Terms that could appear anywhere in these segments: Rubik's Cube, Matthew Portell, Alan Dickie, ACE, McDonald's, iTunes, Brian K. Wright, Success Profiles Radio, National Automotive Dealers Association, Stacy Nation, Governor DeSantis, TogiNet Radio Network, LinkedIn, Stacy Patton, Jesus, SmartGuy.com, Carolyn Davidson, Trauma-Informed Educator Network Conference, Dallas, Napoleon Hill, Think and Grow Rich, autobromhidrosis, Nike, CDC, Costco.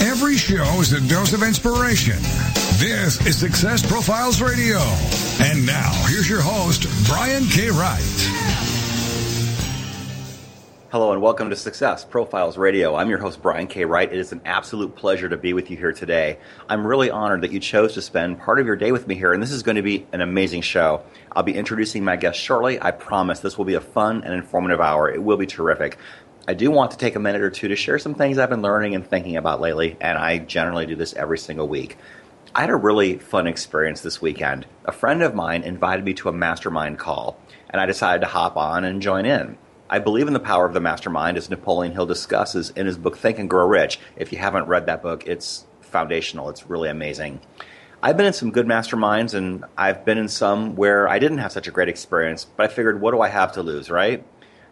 Every show is a dose of inspiration. This is Success Profiles Radio. And now, here's your host, Brian K. Wright. Hello and welcome to Success Profiles Radio. I'm your host, Brian K. Wright. It is an absolute pleasure to be with you here today. I'm really honored that you chose to spend part of your day with me here, and this is going to be an amazing show. I'll be introducing my guest shortly. I promise this will be a fun and informative hour. It will be terrific. I do want to take a minute or two to share some things I've been learning and thinking about lately, and I generally do this every single week. I had a really fun experience this weekend. A friend of mine invited me to a mastermind call, and I decided to hop on and join in. I believe in the power of the mastermind, as Napoleon Hill discusses in his book, Think and Grow Rich. If you haven't read that book, it's foundational. It's really amazing. I've been in some good masterminds, and I've been in some where I didn't have such a great experience, but I figured, what do I have to lose, right?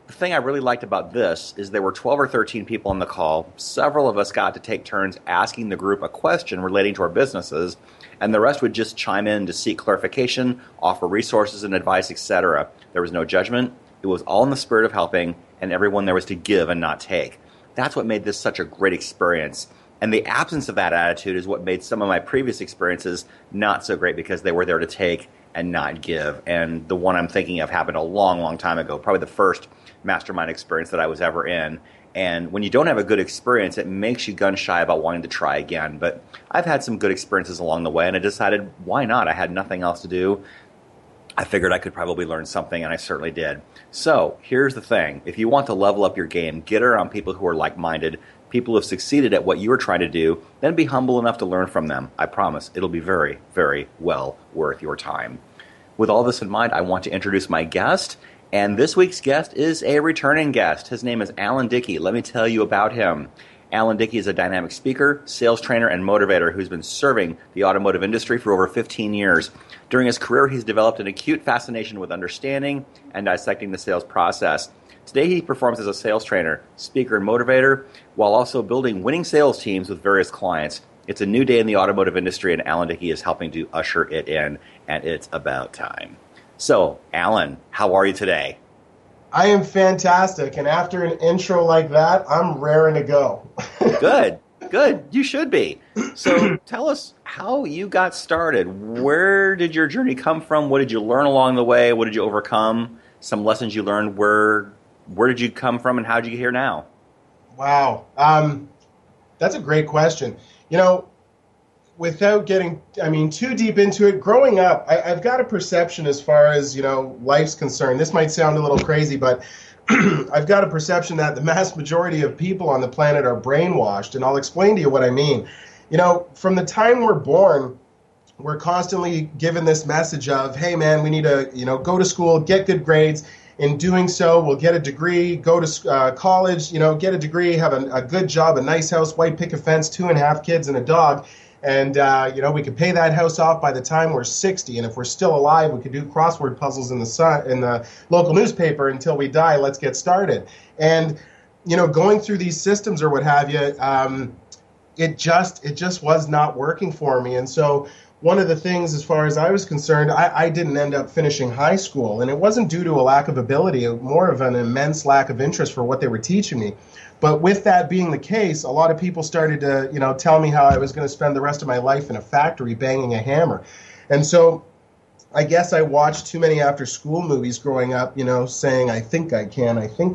The thing I really liked about this is there were 12 or 13 people on the call. Several of us got to take turns asking the group a question relating to our businesses, and the rest would just chime in to seek clarification, offer resources and advice, etc. There was no judgment. It was all in the spirit of helping, and everyone there was to give and not take. That's what made this such a great experience. And the absence of that attitude is what made some of my previous experiences not so great, because they were there to take and not give. And the one I'm thinking of happened a long, long time ago, probably the first mastermind experience that I was ever in. And when you don't have a good experience, it makes you gun-shy about wanting to try again. But I've had some good experiences along the way, and I decided, why not? I had nothing else to do. I figured I could probably learn something, and I certainly did. So here's the thing. If you want to level up your game, get around people who are like-minded, people who have succeeded at what you are trying to do, then be humble enough to learn from them. I promise it'll be very, very well worth your time. With all this in mind, I want to introduce my guest, and this week's guest is a returning guest. His name is Alan Dickie. Let me tell you about him. Alan Dickie is a dynamic speaker, sales trainer, and motivator who's been serving the automotive industry for over 15 years. During his career, he's developed an acute fascination with understanding and dissecting the sales process. Today, he performs as a sales trainer, speaker, and motivator, while also building winning sales teams with various clients. It's a new day in the automotive industry, and Alan Dickie is helping to usher it in, and it's about time. So, Alan, how are you today? I am fantastic, and after an intro like that, I'm raring to go. Good. You should be. So tell us how you got started. Where did your journey come from? What did you learn along the way? What did you overcome? Some lessons you learned. Where did you come from, and how did you get here now? Wow. That's a great question. You know, without getting, too deep into it, growing up, I've got a perception as far as, life's concerned. This might sound a little crazy, but I've got a perception that the vast majority of people on the planet are brainwashed, and I'll explain to you what I mean. From the time we're born, we're constantly given this message of, hey, man, we need to, go to school, get good grades. In doing so, we'll get a degree, go to college, get a degree, have a good job, a nice house, white picket fence, 2.5 kids and a dog. And, we could pay that house off by the time we're 60. And if we're still alive, we could do crossword puzzles in the local newspaper until we die. Let's get started. And, going through these systems or what have you, it just was not working for me. And so one of the things, as far as I was concerned, I didn't end up finishing high school. And it wasn't due to a lack of ability, more of an immense lack of interest for what they were teaching me. But with that being the case, a lot of people started to, tell me how I was going to spend the rest of my life in a factory banging a hammer. And so I guess I watched too many after-school movies growing up, saying, I think I can. And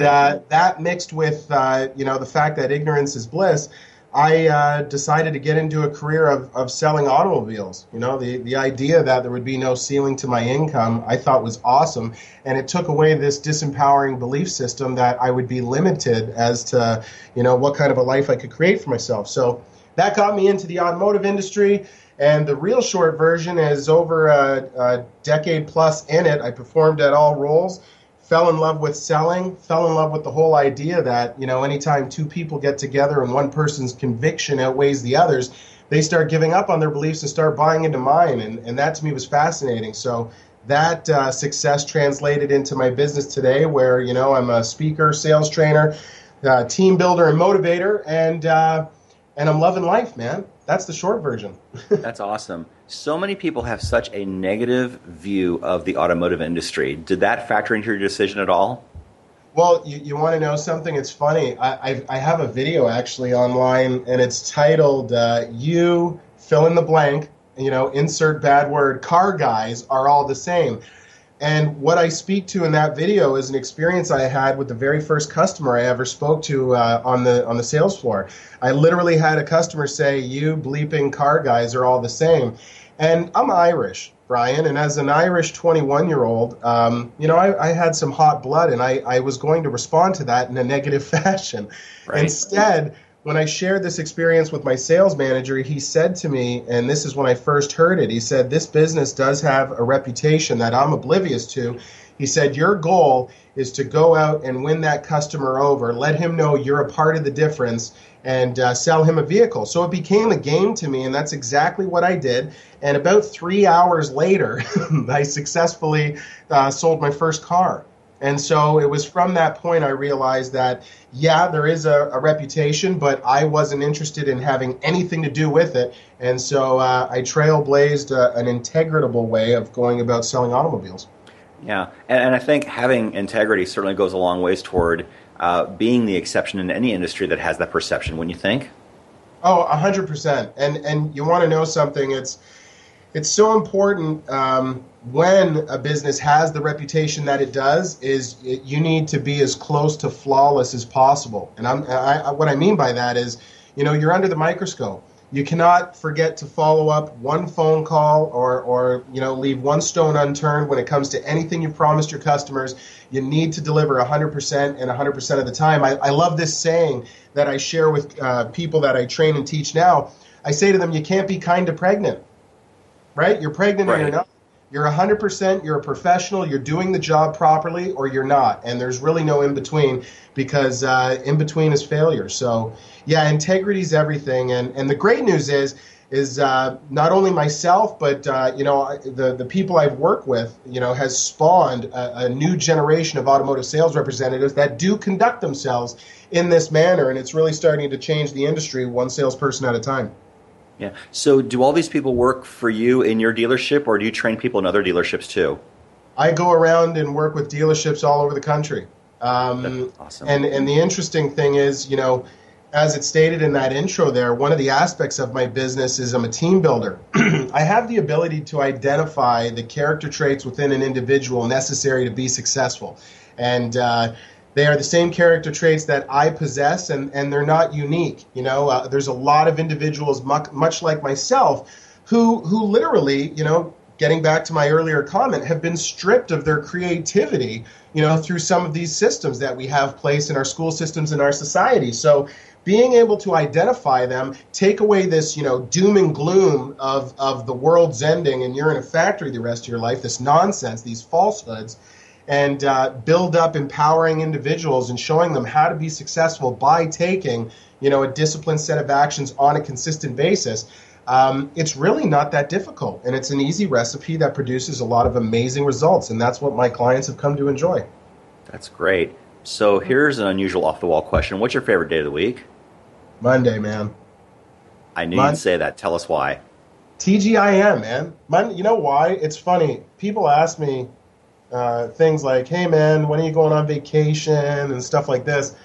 that mixed with, the fact that ignorance is bliss, I decided to get into a career of selling automobiles. The idea that there would be no ceiling to my income I thought was awesome, and it took away this disempowering belief system that I would be limited as to, what kind of a life I could create for myself. So that got me into the automotive industry, and the real short version is over a decade plus in it, I performed at all roles. fell in love with selling, fell in love with the whole idea that, you know, anytime two people get together and one person's conviction outweighs the other's, they start giving up on their beliefs and start buying into mine. And that to me was fascinating. So that success translated into my business today where, you know, I'm a speaker, sales trainer, team builder and motivator, and I'm loving life, man. That's the short version. That's awesome. So many people have such a negative view of the automotive industry. Did that factor into your decision at all? Well, you want to know something? It's funny. I have a video actually online, and it's titled "You fill in the blank." You know, insert bad word. Car guys are all the same. And what I speak to in that video is an experience I had with the very first customer I ever spoke to on the sales floor. I literally had a customer say, "You bleeping car guys are all the same." And I'm Irish, Brian, and as an Irish 21-year-old, you know, I had some hot blood, and I was going to respond to that in a negative fashion. Right. Instead, when I shared this experience with my sales manager, he said to me, and this is when I first heard it, he said, "This business does have a reputation that I'm oblivious to." He said, "Your goal is to go out and win that customer over, let him know you're a part of the difference, and sell him a vehicle." So it became a game to me, and that's exactly what I did. And about 3 hours later, I successfully sold my first car. And so it was from that point I realized that, yeah, there is a reputation, but I wasn't interested in having anything to do with it. And so I trailblazed an integrable way of going about selling automobiles. Yeah, and I think having integrity certainly goes a long ways toward being the exception in any industry that has that perception, wouldn't you think? Oh, 100%. And you want to know something, it's so important when a business has the reputation that it does you need to be as close to flawless as possible. And what I mean by that is, you know, you're under the microscope. You cannot forget to follow up one phone call or you know, leave one stone unturned when it comes to anything you promised your customers. You need to deliver 100% and 100% of the time. I love this saying that I share with people that I train and teach now. I say to them, you can't be kind to pregnant. Right? You're pregnant or you're not. You're 100%, you're a professional, you're doing the job properly, or you're not. And there's really no in-between, because in-between is failure. So, yeah, integrity is everything. And the great news is not only myself, but, you know, the people I've worked with, you know, has spawned a new generation of automotive sales representatives that do conduct themselves in this manner. And it's really starting to change the industry one salesperson at a time. Yeah. So do all these people work for you in your dealership, or do you train people in other dealerships too? I go around and work with dealerships all over the country. That's awesome. And the interesting thing is, you know, as it stated in that intro there, one of the aspects of my business is I'm a team builder. I have the ability to identify the character traits within an individual necessary to be successful. And they are the same character traits that I possess, and they're not unique. You know, there's a lot of individuals, much like myself, who literally, you know, getting back to my earlier comment, have been stripped of their creativity, you know, through some of these systems that we have placed in our school systems and our society. So being able to identify them, take away this, you know, doom and gloom of the world's ending and you're in a factory the rest of your life, this nonsense, these falsehoods, and build up empowering individuals and showing them how to be successful by taking, you know, a disciplined set of actions on a consistent basis. It's really not that difficult, and it's an easy recipe that produces a lot of amazing results, and that's what my clients have come to enjoy. That's great. So here's an unusual off-the-wall question. What's your favorite day of the week? Monday, man. I knew you'd say that. Tell us why. TGIM, man. You know why? It's funny. People ask me, things like, "Hey man, when are you going on vacation?" and stuff like this.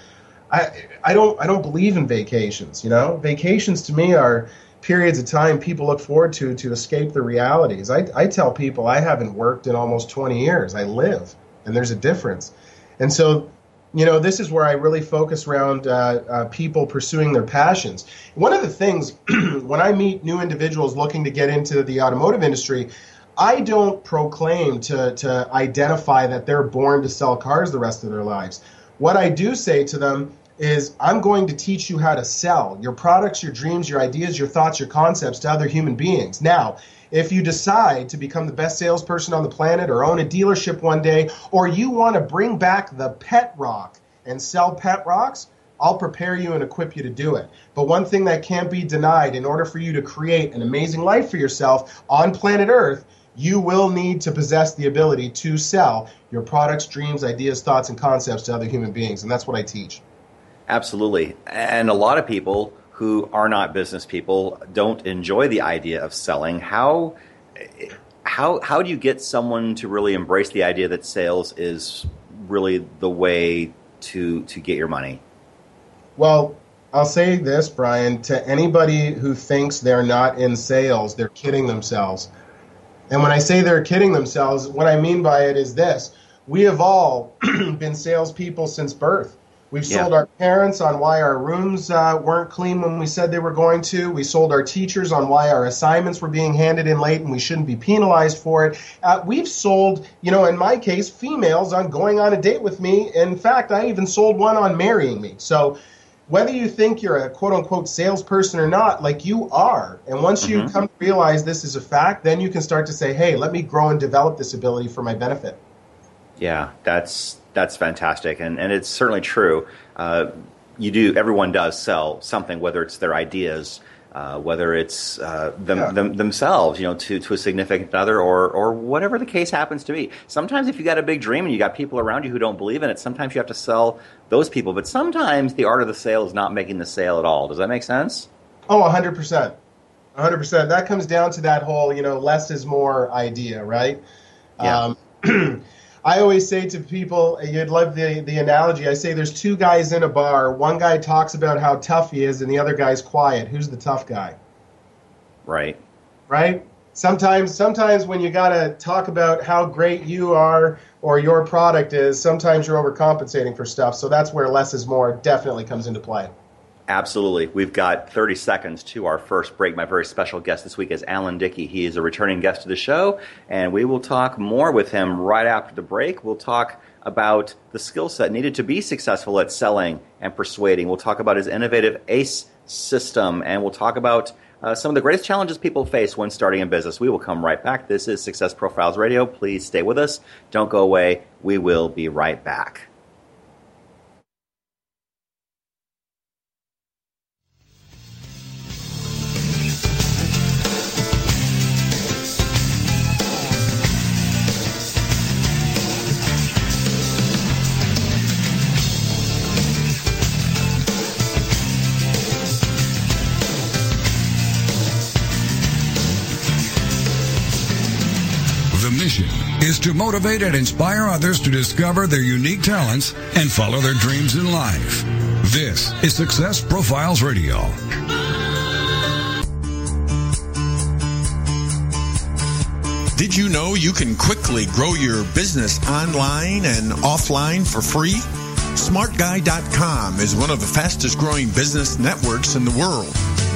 I don't believe in vacations. You know, vacations to me are periods of time people look forward to escape the realities. I tell people I haven't worked in almost 20 years. I live, and there's a difference. And so, you know, this is where I really focus around people pursuing their passions. One of the things when I meet new individuals looking to get into the automotive industry, I don't proclaim to identify that they're born to sell cars the rest of their lives. What I do say to them is, I'm going to teach you how to sell your products, your dreams, your ideas, your thoughts, your concepts to other human beings. Now, If you decide to become the best salesperson on the planet or own a dealership one day, or you want to bring back the pet rock and sell pet rocks, I'll prepare you and equip you to do it. But one thing that can't be denied, in order for you to create an amazing life for yourself on planet Earth, you will need to possess the ability to sell your products, dreams, ideas, thoughts, and concepts to other human beings. And that's what I teach. Absolutely. And a lot of people who are not business people don't enjoy the idea of selling. How do you get someone to really embrace the idea that sales is really the way to get your money? Well, I'll say this, Brian, to anybody who thinks they're not in sales, they're kidding themselves. And when I say they're kidding themselves, what I mean by it is this. We have all been salespeople since birth. We've sold our parents on why our rooms weren't clean when we said they were going to. We sold our teachers on why our assignments were being handed in late and we shouldn't be penalized for it. We've sold, in my case, females on going on a date with me. In fact, I even sold one on marrying me. So whether you think you're a quote-unquote salesperson or not, like, you are. And once you come to realize this is a fact, then you can start to say, hey, let me grow and develop this ability for my benefit. Yeah, that's fantastic. And it's certainly true. Everyone does sell something, whether it's their ideas, whether it's themselves, to a significant other or whatever the case happens to be. Sometimes if you got a big dream and you got people around you who don't believe in it, sometimes you have to sell those people. But sometimes the art of the sale is not making the sale at all. Does that make sense? Oh, 100%. 100%. That comes down to that whole, less is more idea, right? Yeah. I always say to people, you'd love the analogy, I say there's two guys in a bar. One guy talks about how tough he is and the other guy's quiet. Who's the tough guy? Right? Sometimes when you got to talk about how great you are or your product is, sometimes you're overcompensating for stuff. So that's where less is more definitely comes into play. Absolutely. We've got 30 seconds to our first break. My very special guest this week is Alan Dickie. He is a returning guest to the show, and we will talk more with him right after the break. We'll talk about the skill set needed to be successful at selling and persuading. We'll talk about his innovative ACE system, and we'll talk about some of the greatest challenges people face when starting in business. We will come right back. This is Success Profiles Radio. Please stay with us. Don't go away. We will be right back. Is to motivate and inspire others to discover their unique talents and follow their dreams in life. This is Success Profiles Radio. Did you know you can quickly grow your business online and offline for free? SmartGuy.com is one of the fastest growing business networks in the world,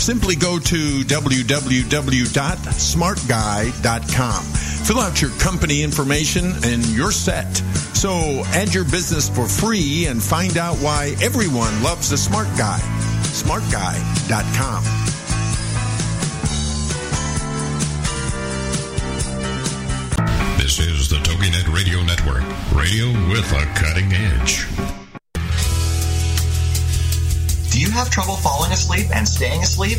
Simply go to www.smartguy.com. Fill out your company information and you're set. So add your business for free and find out why everyone loves the Smart Guy. SmartGuy.com. This is the TogiNet Radio Network. Radio with a cutting edge. Do you have trouble falling asleep and staying asleep?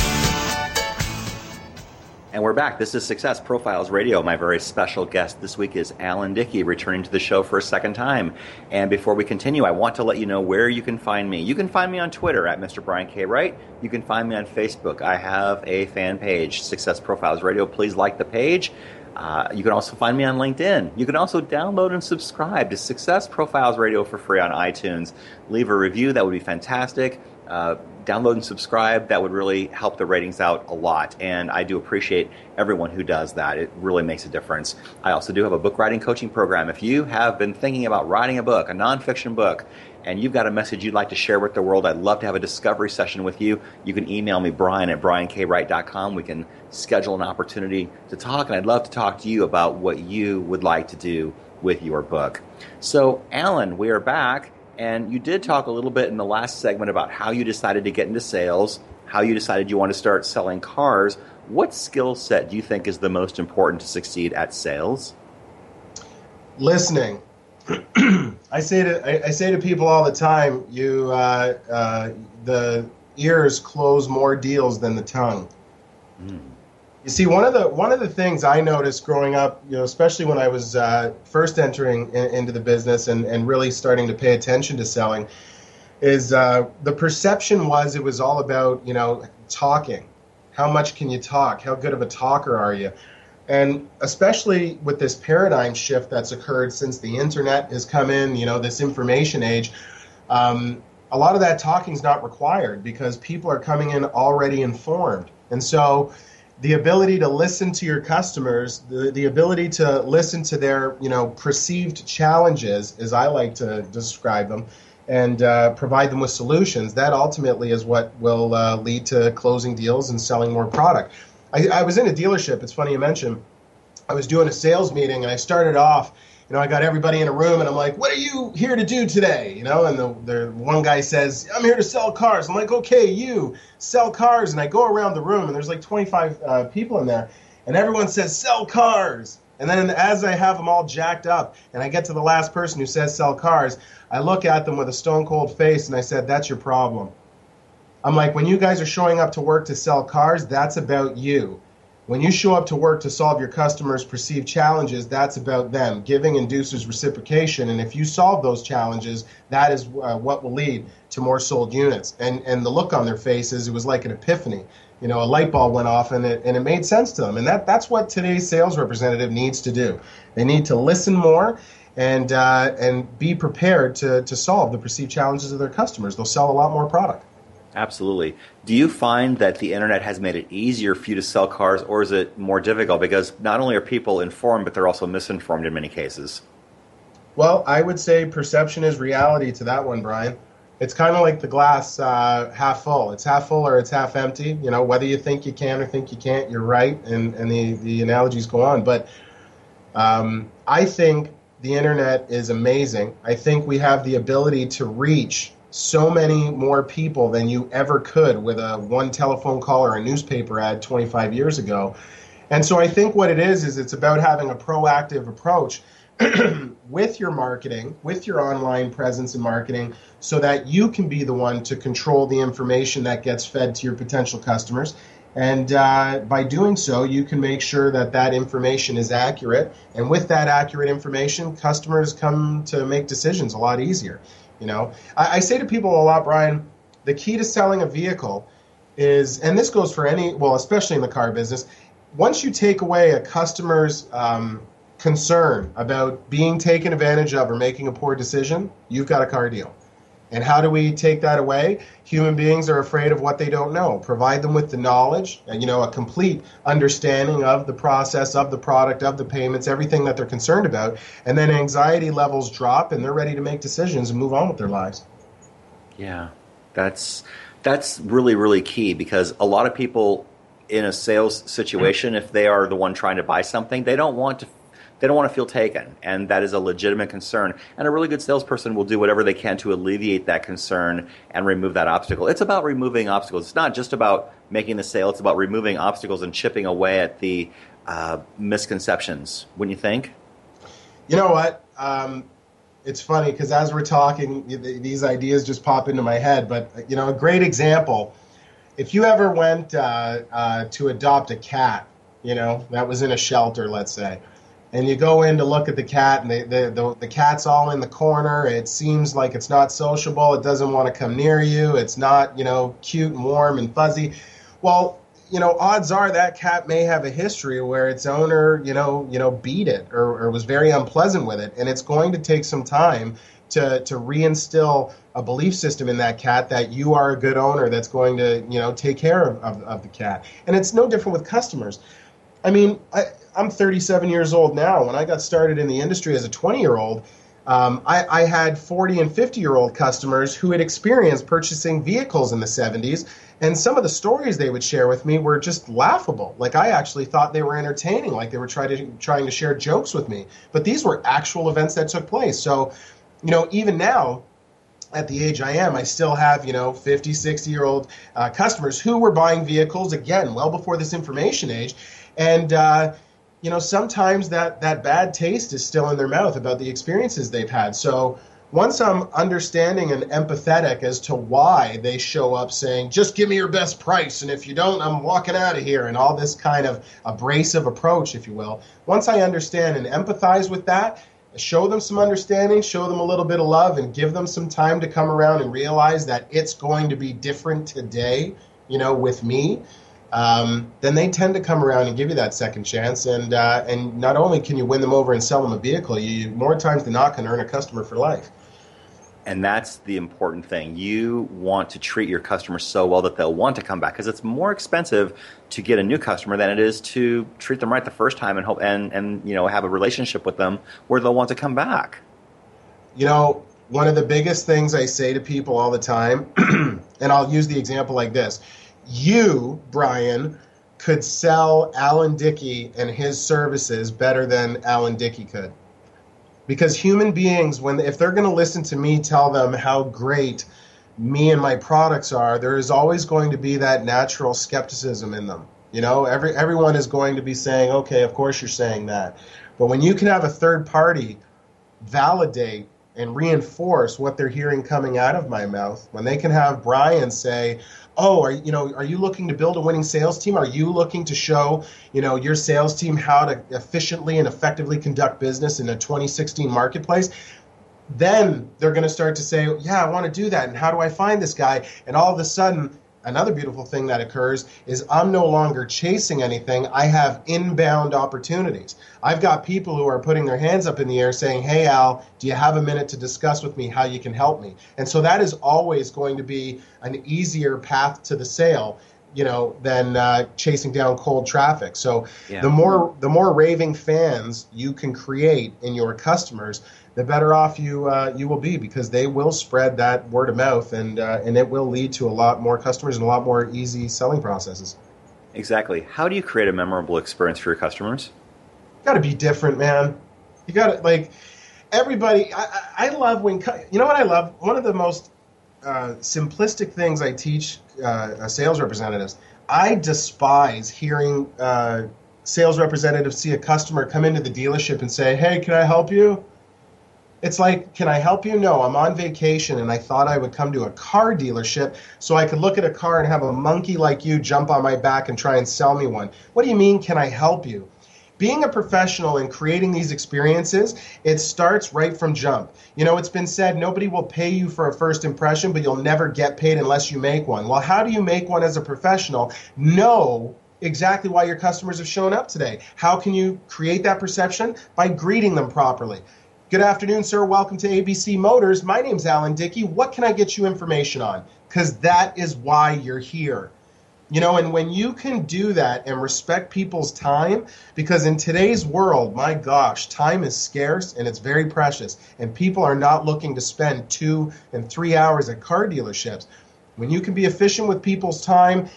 And we're back. This is Success Profiles Radio. My very special guest this week is Alan Dickie, returning to the show for a second time. And before we continue, I want to let you know where you can find me. You can find me on Twitter at Mr. Brian K. Wright. You can find me on Facebook. I have a fan page, Success Profiles Radio. Please like the page. You can also find me on LinkedIn. You can also download and subscribe to Success Profiles Radio for free on iTunes. Leave a review. That would be fantastic. Download and subscribe. That would really help the ratings out a lot. And I do appreciate everyone who does that. It really makes a difference. I also do have a book writing coaching program. If you have been thinking about writing a book, a nonfiction book, and you've got a message you'd like to share with the world, I'd love to have a discovery session with you. You can email me, Brian, at briankwright.com. We can schedule an opportunity to talk, and I'd love to talk to you about what you would like to do with your book. So, Alan, we are back, and you did talk a little bit in the last segment about how you decided to get into sales, how you decided you want to start selling cars. What skill set do you think is the most important to succeed at sales? Listening. I say to people all the time, the ears close more deals than the tongue. Mm. You see, one of the things I noticed growing up, especially when I was first entering into the business and really starting to pay attention to selling, is the perception was it was all about talking. How much can you talk? How good of a talker are you? And especially with this paradigm shift that's occurred since the internet has come in, this information age, a lot of that talking's not required because people are coming in already informed. And so the ability to listen to your customers, the ability to listen to their, perceived challenges, as I like to describe them, and provide them with solutions, that ultimately is what will lead to closing deals and selling more product. I was in a dealership. It's funny you mentioned. I was doing a sales meeting, and I started off, I got everybody in a room, and I'm like, what are you here to do today? And the one guy says, I'm here to sell cars. I'm like, okay, you sell cars. And I go around the room, and there's like 25 people in there, and everyone says, sell cars. And then as I have them all jacked up, and I get to the last person who says sell cars, I look at them with a stone-cold face, and I said, that's your problem. I'm like, when you guys are showing up to work to sell cars, that's about you. When you show up to work to solve your customers' perceived challenges, that's about them. Giving induces reciprocation, and if you solve those challenges, that is what will lead to more sold units. And the look on their faces, it was like an epiphany. A light bulb went off, and it made sense to them. And that's what today's sales representative needs to do. They need to listen more and be prepared to solve the perceived challenges of their customers. They'll sell a lot more product. Absolutely. Do you find that the internet has made it easier for you to sell cars, or is it more difficult? Because not only are people informed, but they're also misinformed in many cases. Well, I would say perception is reality to that one, Brian. It's kind of like the glass half full. It's half full or it's half empty. Whether you think you can or think you can't, you're right, and the analogies go on. But I think the internet is amazing. I think we have the ability to reach so many more people than you ever could with a one telephone call or a newspaper ad 25 years ago. And so I think what it is it's about having a proactive approach with your marketing, with your online presence and marketing, so that you can be the one to control the information that gets fed to your potential customers. And by doing so, you can make sure that information is accurate. And with that accurate information, customers come to make decisions a lot easier. I say to people a lot, Brian, the key to selling a vehicle is, and this goes for especially in the car business, once you take away a customer's concern about being taken advantage of or making a poor decision, you've got a car deal. And how do we take that away? Human beings are afraid of what they don't know. Provide them with the knowledge, and a complete understanding of the process, of the product, of the payments, everything that they're concerned about. And then anxiety levels drop, and they're ready to make decisions and move on with their lives. Yeah, that's really, really key, because a lot of people in a sales situation, if they are the one trying to buy something, they don't want to They don't want to feel taken, and that is a legitimate concern. And a really good salesperson will do whatever they can to alleviate that concern and remove that obstacle. It's about removing obstacles. It's not just about making the sale. It's about removing obstacles and chipping away at the misconceptions, wouldn't you think? You know what? It's funny because as we're talking, these ideas just pop into my head. But, you know, a great example, if you ever went to adopt a cat, you know, that was in a shelter, let's say, and you go in to look at the cat, and the cat's all in the corner. It seems like it's not sociable. It doesn't want to come near you. It's not, you know, cute and warm and fuzzy. Well, you know, odds are that cat may have a history where its owner, you know, beat it or was very unpleasant with it, and it's going to take some time to reinstill a belief system in that cat that you are a good owner that's going to, you know, take care of the cat. And it's no different with customers. I mean, I'm 37 years old now. When I got started in the industry as a 20-year-old, I had 40 and 50-year-old customers who had experienced purchasing vehicles in the 70s, and some of the stories they would share with me were just laughable. Like, I actually thought they were entertaining, like they were trying to share jokes with me. But these were actual events that took place. So, you know, even now, at the age I am, I still have, you know, 50, 60-year-old customers who were buying vehicles, again, well before this information age. And, you know, sometimes that bad taste is still in their mouth about the experiences they've had. So once I'm understanding and empathetic as to why they show up saying, just give me your best price, and if you don't, I'm walking out of here, and all this kind of abrasive approach, if you will, once I understand and empathize with that, show them some understanding, show them a little bit of love, and give them some time to come around and realize that it's going to be different today, you know, with me, then they tend to come around and give you that second chance. And not only can you win them over and sell them a vehicle, you more times than not can earn a customer for life. And that's the important thing. You want to treat your customers so well that they'll want to come back, because it's more expensive to get a new customer than it is to treat them right the first time and hope and you know, have a relationship with them where they'll want to come back. You know, one of the biggest things I say to people all the time, and I'll use the example like this. You, Brian, could sell Alan Dickie and his services better than Alan Dickie could. Because human beings, if they're going to listen to me tell them how great me and my products are, there is always going to be that natural skepticism in them. You know, everyone is going to be saying, okay, of course you're saying that. But when you can have a third party validate and reinforce what they're hearing coming out of my mouth, when they can have Brian say, oh, are you looking to build a winning sales team? Are you looking to show, you know, your sales team how to efficiently and effectively conduct business in a 2016 marketplace? Then they're going to start to say, yeah, I want to do that. And how do I find this guy? And all of a sudden, another beautiful thing that occurs is I'm no longer chasing anything. I have inbound opportunities. I've got people who are putting their hands up in the air saying, hey, Al, do you have a minute to discuss with me how you can help me? And so that is always going to be an easier path to the sale, you know, than chasing down cold traffic. So yeah. The more raving fans you can create in your customers, the better off you will be, because they will spread that word of mouth, and it will lead to a lot more customers and a lot more easy selling processes. Exactly. How do you create a memorable experience for your customers? Got to be different, man. You got to, like, everybody. I love when, you know what I love? One of the most simplistic things I teach sales representatives. I despise hearing sales representatives see a customer come into the dealership and say, hey, can I help you? It's like, can I help you? No, I'm on vacation, and I thought I would come to a car dealership so I could look at a car and have a monkey like you jump on my back and try and sell me one. What do you mean, can I help you? Being a professional and creating these experiences, it starts right from jump. You know, it's been said nobody will pay you for a first impression, but you'll never get paid unless you make one. Well, how do you make one as a professional? No. Exactly why your customers have shown up today. How can you create that perception? By greeting them properly. Good afternoon, sir. Welcome to ABC Motors. My name's Alan Dickie. What can I get you information on? Because that is why you're here. You know, and when you can do that and respect people's time, because in today's world, my gosh, time is scarce and it's very precious, and people are not looking to spend 2 and 3 hours at car dealerships. When you can be efficient with people's time,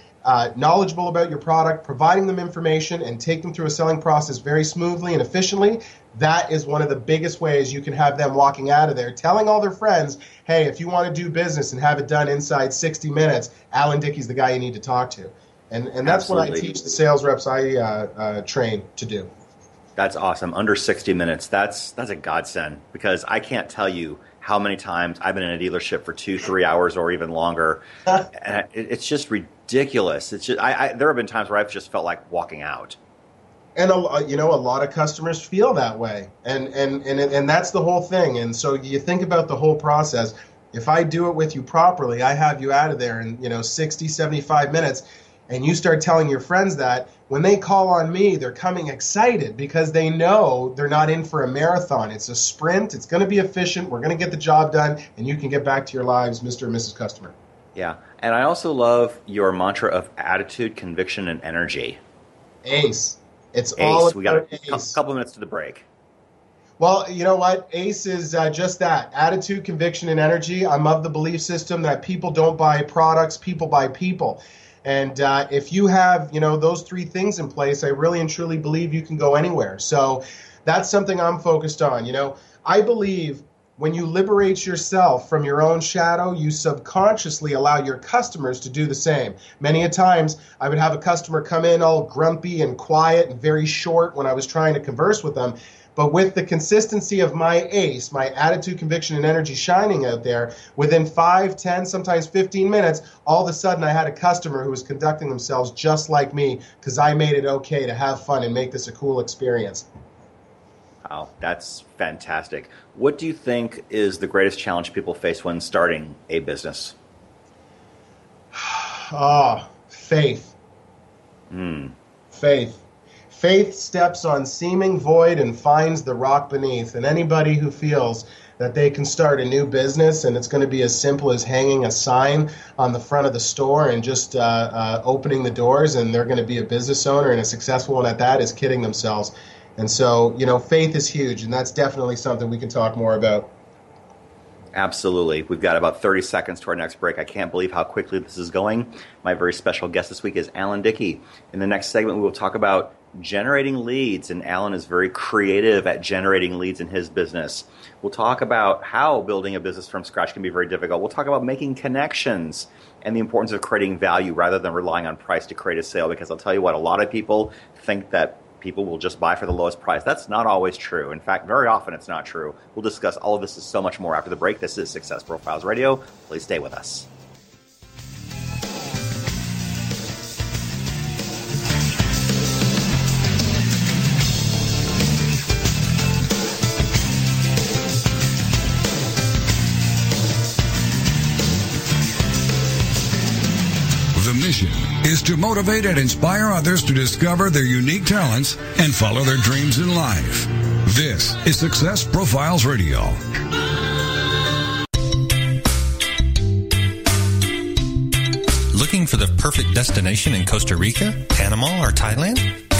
knowledgeable about your product, providing them information, and take them through a selling process very smoothly and efficiently, that is one of the biggest ways you can have them walking out of there, telling all their friends, hey, if you want to do business and have it done inside 60 minutes, Alan Dickey's the guy you need to talk to. And that's Absolutely. What I teach the sales reps I train to do. That's awesome. Under 60 minutes, that's a godsend, because I can't tell you how many times I've been in a dealership for 2-3 hours or even longer. And it's just ridiculous. It's just there have been times where I've just felt like walking out. And a lot of customers feel that way, and that's the whole thing. And so you think about the whole process. If I do it with you properly, I have you out of there in 60, 75 minutes. And you start telling your friends that, when they call on me, they're coming excited because they know they're not in for a marathon. It's a sprint. It's going to be efficient. We're going to get the job done, and you can get back to your lives, Mr. and Mrs. Customer. Yeah. And I also love your mantra of attitude, conviction, and energy. Ace. It's all about Ace. We got a couple minutes to the break. Well, you know what? ACE is just that. Attitude, conviction, and energy. I'm of the belief system that people don't buy products. People buy people. And if you have, those three things in place, I really and truly believe you can go anywhere. So that's something I'm focused on. I believe when you liberate yourself from your own shadow, you subconsciously allow your customers to do the same. Many a times I would have a customer come in all grumpy and quiet and very short when I was trying to converse with them. But with the consistency of my ACE, my attitude, conviction, and energy shining out there, within 5, 10, sometimes 15 minutes, all of a sudden I had a customer who was conducting themselves just like me, because I made it okay to have fun and make this a cool experience. Wow, that's fantastic. What do you think is the greatest challenge people face when starting a business? Faith. Faith. Faith steps on seeming void and finds the rock beneath. And anybody who feels that they can start a new business and it's going to be as simple as hanging a sign on the front of the store and just opening the doors and they're going to be a business owner and a successful one at that is kidding themselves. And so, faith is huge, and that's definitely something we can talk more about. Absolutely. We've got about 30 seconds to our next break. I can't believe how quickly this is going. My very special guest this week is Alan Dickie. In the next segment, we will talk about generating leads, and Alan is very creative at generating leads in his business. We'll talk about how building a business from scratch can be very difficult. We'll talk about making connections and the importance of creating value rather than relying on price to create a sale, because I'll tell you what, a lot of people think that people will just buy for the lowest price. That's not always true. In fact, very often it's not true. We'll discuss all of this and so much more after the break. This is Success Profiles Radio. Please stay with us. Is to motivate and inspire others to discover their unique talents and follow their dreams in life. This is Success Profiles Radio. Looking for the perfect destination in Costa Rica, Panama, or Thailand?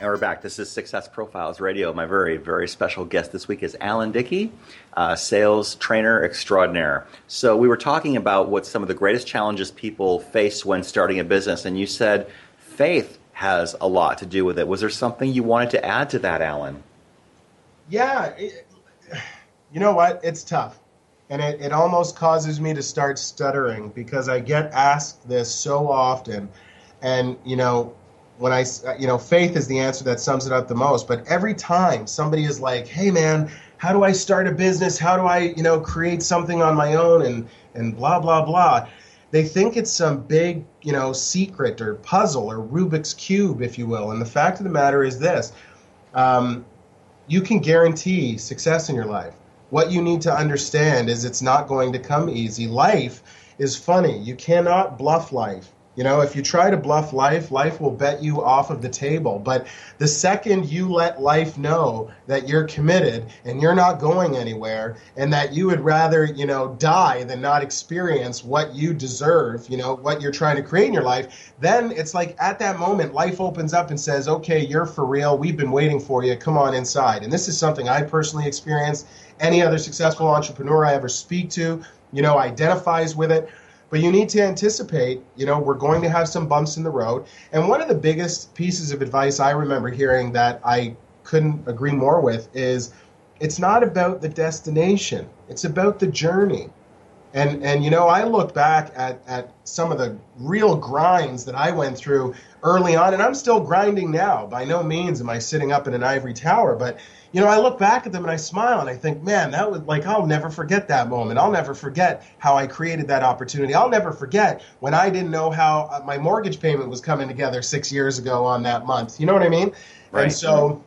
And we're back. This is Success Profiles Radio. My very, very special guest this week is Alan Dickie, sales trainer extraordinaire. So we were talking about what some of the greatest challenges people face when starting a business, and you said faith has a lot to do with it. Was there something you wanted to add to that, Alan? Yeah. You know what? It's tough. And it almost causes me to start stuttering because I get asked this so often. And, when I, you know, faith is the answer that sums it up the most. But every time somebody is like, hey, man, how do I start a business? How do I, you know, create something on my own and blah, blah, blah. They think it's some big, you know, secret or puzzle or Rubik's Cube, if you will. And the fact of the matter is this. You can guarantee success in your life. What you need to understand is it's not going to come easy. Life is funny. You cannot bluff life. You know, if you try to bluff life, life will bet you off of the table. But the second you let life know that you're committed and you're not going anywhere and that you would rather, you know, die than not experience what you deserve, you know, what you're trying to create in your life, then it's like at that moment, life opens up and says, okay, you're for real. We've been waiting for you. Come on inside. And this is something I personally experienced. Any other successful entrepreneur I ever speak to, you know, identifies with it. But you need to anticipate, you know, we're going to have some bumps in the road. And one of the biggest pieces of advice I remember hearing that I couldn't agree more with is it's not about the destination. It's about the journey. And you know, I look back at some of the real grinds that I went through early on, and I'm still grinding now. By no means am I sitting up in an ivory tower, but, you know, I look back at them and I smile and I think, man, that was like, I'll never forget that moment. I'll never forget how I created that opportunity. I'll never forget when I didn't know how my mortgage payment was coming together 6 years ago on that month. You know what I mean? Right. And so,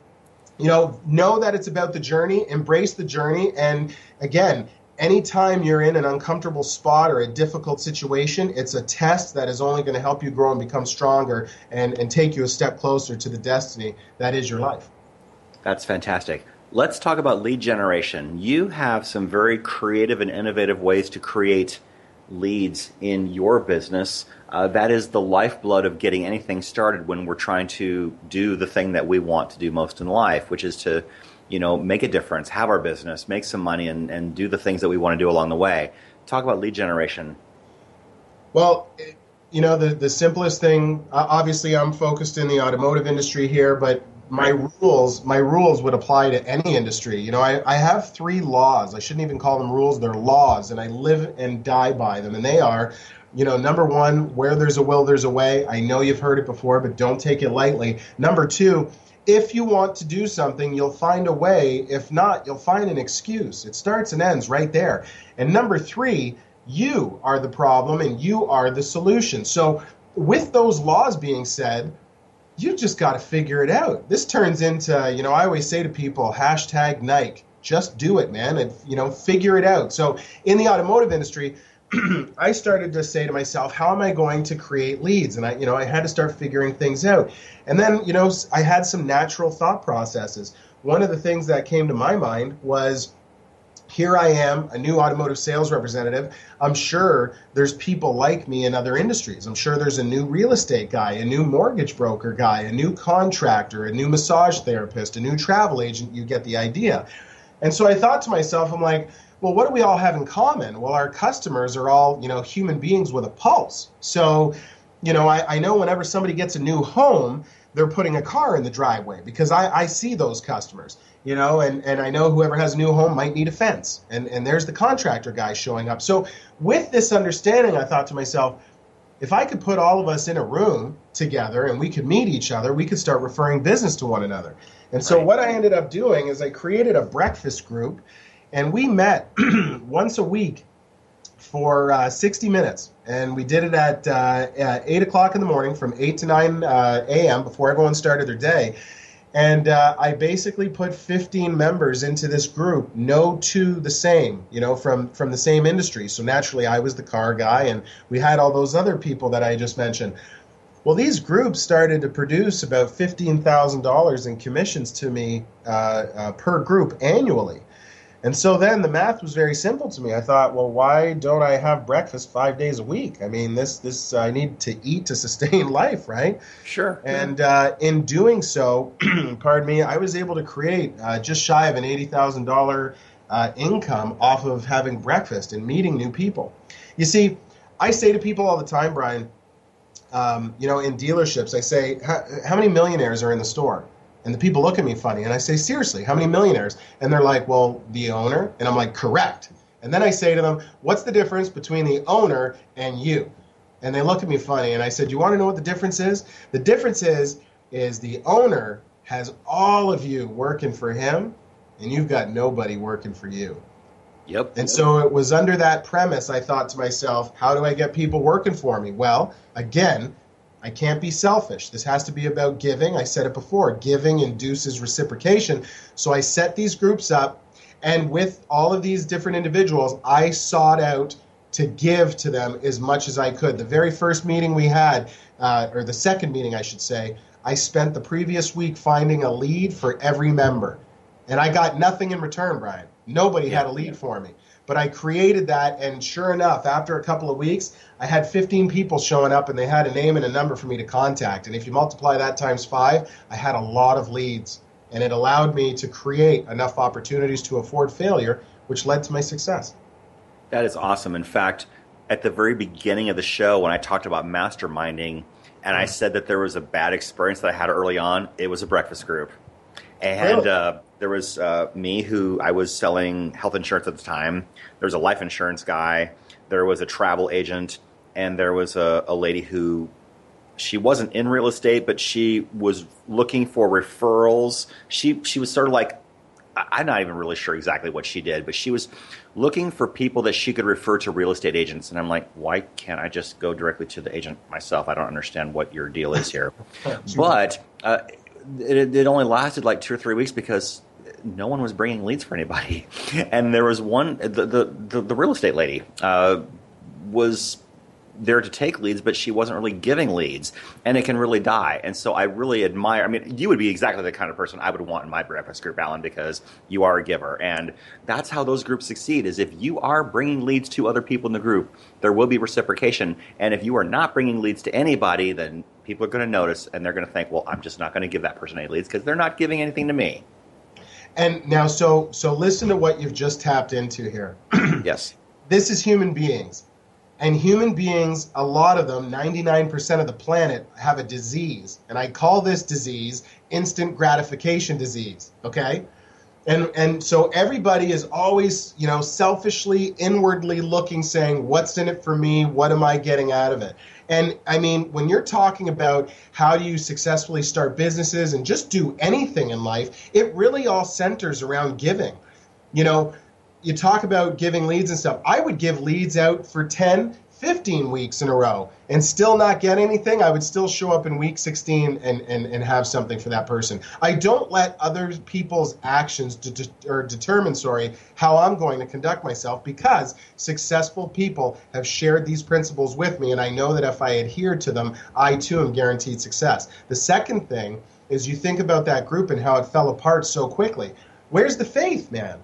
you know that it's about the journey, embrace the journey. And again, anytime you're in an uncomfortable spot or a difficult situation, it's a test that is only going to help you grow and become stronger and take you a step closer to the destiny that is your life. That's fantastic. Let's talk about lead generation. You have some very creative and innovative ways to create leads in your business. That is the lifeblood of getting anything started when we're trying to do the thing that we want to do most in life, which is to, you know, make a difference, have our business, make some money, and do the things that we want to do along the way. Talk about lead generation. Well, you know, the simplest thing, obviously I'm focused in the automotive industry here, but my rules would apply to any industry. You know, I have three laws. I shouldn't even call them rules. They're laws, and I live and die by them. And they are, you know, number one, where there's a will, there's a way. I know you've heard it before, but don't take it lightly. Number two, if you want to do something, you'll find a way. If not, you'll find an excuse. It starts and ends right there. And number three, you are the problem and you are the solution. So with those laws being said, you just got to figure it out. This turns into, you know, I always say to people, hashtag Nike, just do it, man, and, you know, figure it out. So in the automotive industry, I started to say to myself, how am I going to create leads? And I had to start figuring things out. And then, you know, I had some natural thought processes. One of the things that came to my mind was, here I am, a new automotive sales representative. I'm sure there's people like me in other industries. I'm sure there's a new real estate guy, a new mortgage broker guy, a new contractor, a new massage therapist, a new travel agent. You get the idea. And so I thought to myself, I'm like, well, what do we all have in common? Well, our customers are all, you know, human beings with a pulse. So, you know, I know whenever somebody gets a new home, they're putting a car in the driveway because I see those customers, you know, and I know whoever has a new home might need a fence. And there's the contractor guy showing up. So with this understanding, I thought to myself, if I could put all of us in a room together and we could meet each other, we could start referring business to one another. And so what I ended up doing is I created a breakfast group, and we met once a week for 60 minutes. And we did it at 8 o'clock in the morning, from 8 to 9 a.m. before everyone started their day. And I basically put 15 members into this group, no two the same, you know, from the same industry. So naturally, I was the car guy, and we had all those other people that I just mentioned. Well, these groups started to produce about $15,000 in commissions to me per group annually. And so then the math was very simple to me. I thought, well, why don't I have breakfast 5 days a week? I mean, this I need to eat to sustain life, right? Sure. And in doing so, pardon me, I was able to create just shy of an $80,000 income off of having breakfast and meeting new people. You see, I say to people all the time, Brian, you know, in dealerships, I say, how many millionaires are in the store? And the people look at me funny, and I say, seriously, how many millionaires? And they're like, well, the owner. And I'm like, correct. And then I say to them, what's the difference between the owner and you? And they look at me funny, and I said, you want to know what the difference is? The difference is the owner has all of you working for him, and you've got nobody working for you. Yep. And so it was under that premise I thought to myself, how do I get people working for me? Well, again, I can't be selfish. This has to be about giving. I said it before. Giving induces reciprocation. So I set these groups up, and with all of these different individuals, I sought out to give to them as much as I could. The very first meeting we had, or the second meeting, I should say, I spent the previous week finding a lead for every member. And I got nothing in return, Brian. Nobody had a lead for me. But I created that, and sure enough, after a couple of weeks, I had 15 people showing up, and they had a name and a number for me to contact. And if you multiply that times 5, I had a lot of leads. And it allowed me to create enough opportunities to afford failure, which led to my success. That is awesome. In fact, at the very beginning of the show, when I talked about masterminding, and I said that there was a bad experience that I had early on, it was a breakfast group. And really? There was me, who I was selling health insurance at the time. There was a life insurance guy. There was a travel agent. And there was a lady who, she wasn't in real estate, but she was looking for referrals. She was sort of like, I'm not even really sure exactly what she did, but she was looking for people that she could refer to real estate agents. And I'm like, why can't I just go directly to the agent myself? I don't understand what your deal is here. But it only lasted like 2 or 3 weeks because no one was bringing leads for anybody. And there was one, the real estate lady was there to take leads, but she wasn't really giving leads, and it can really die. And so I really admire, I mean, you would be exactly the kind of person I would want in my breakfast group, Alan, because you are a giver. And that's how those groups succeed, is if you are bringing leads to other people in the group, there will be reciprocation. And if you are not bringing leads to anybody, then people are going to notice, and they're going to think, well, I'm just not going to give that person any leads because they're not giving anything to me. And now, so listen to what you've just tapped into here. Yes. This is human beings. And human beings, a lot of them, 99% of the planet, have a disease. And I call this disease instant gratification disease, okay? And so everybody is always, you know, selfishly, inwardly looking, saying, what's in it for me? What am I getting out of it? And, I mean, when you're talking about how do you successfully start businesses and just do anything in life, it really all centers around giving, you know. You talk about giving leads and stuff. I would give leads out for 10, 15 weeks in a row and still not get anything. I would still show up in week 16 and have something for that person. I don't let other people's actions determine how I'm going to conduct myself, because successful people have shared these principles with me, and I know that if I adhere to them, I too am guaranteed success. The second thing is, you think about that group and how it fell apart so quickly. Where's the faith, man?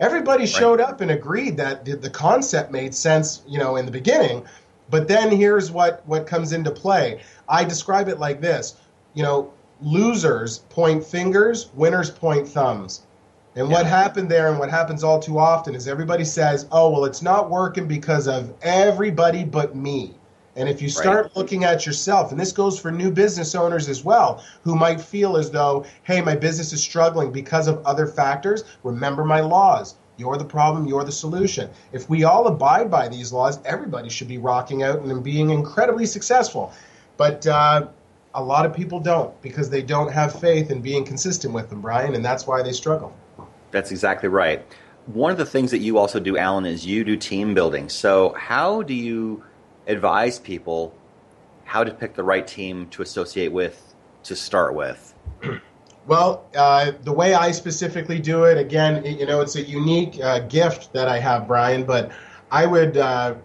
Everybody showed up and agreed that the concept made sense, you know, in the beginning. But then here's what comes into play. I describe it like this. You know, losers point fingers, winners point thumbs. And what happened there, and what happens all too often, is everybody says, oh, well, it's not working because of everybody but me. And if you start looking at yourself, and this goes for new business owners as well, who might feel as though, hey, my business is struggling because of other factors, remember my laws. You're the problem, you're the solution. If we all abide by these laws, everybody should be rocking out and being incredibly successful. But a lot of people don't, because they don't have faith in being consistent with them, Brian, and that's why they struggle. That's exactly right. One of the things that you also do, Alan, is you do team building. So how do you advise people how to pick the right team to associate with to start with? Well, the way I specifically do it, again, you know, it's a unique gift that I have, Brian, but I would I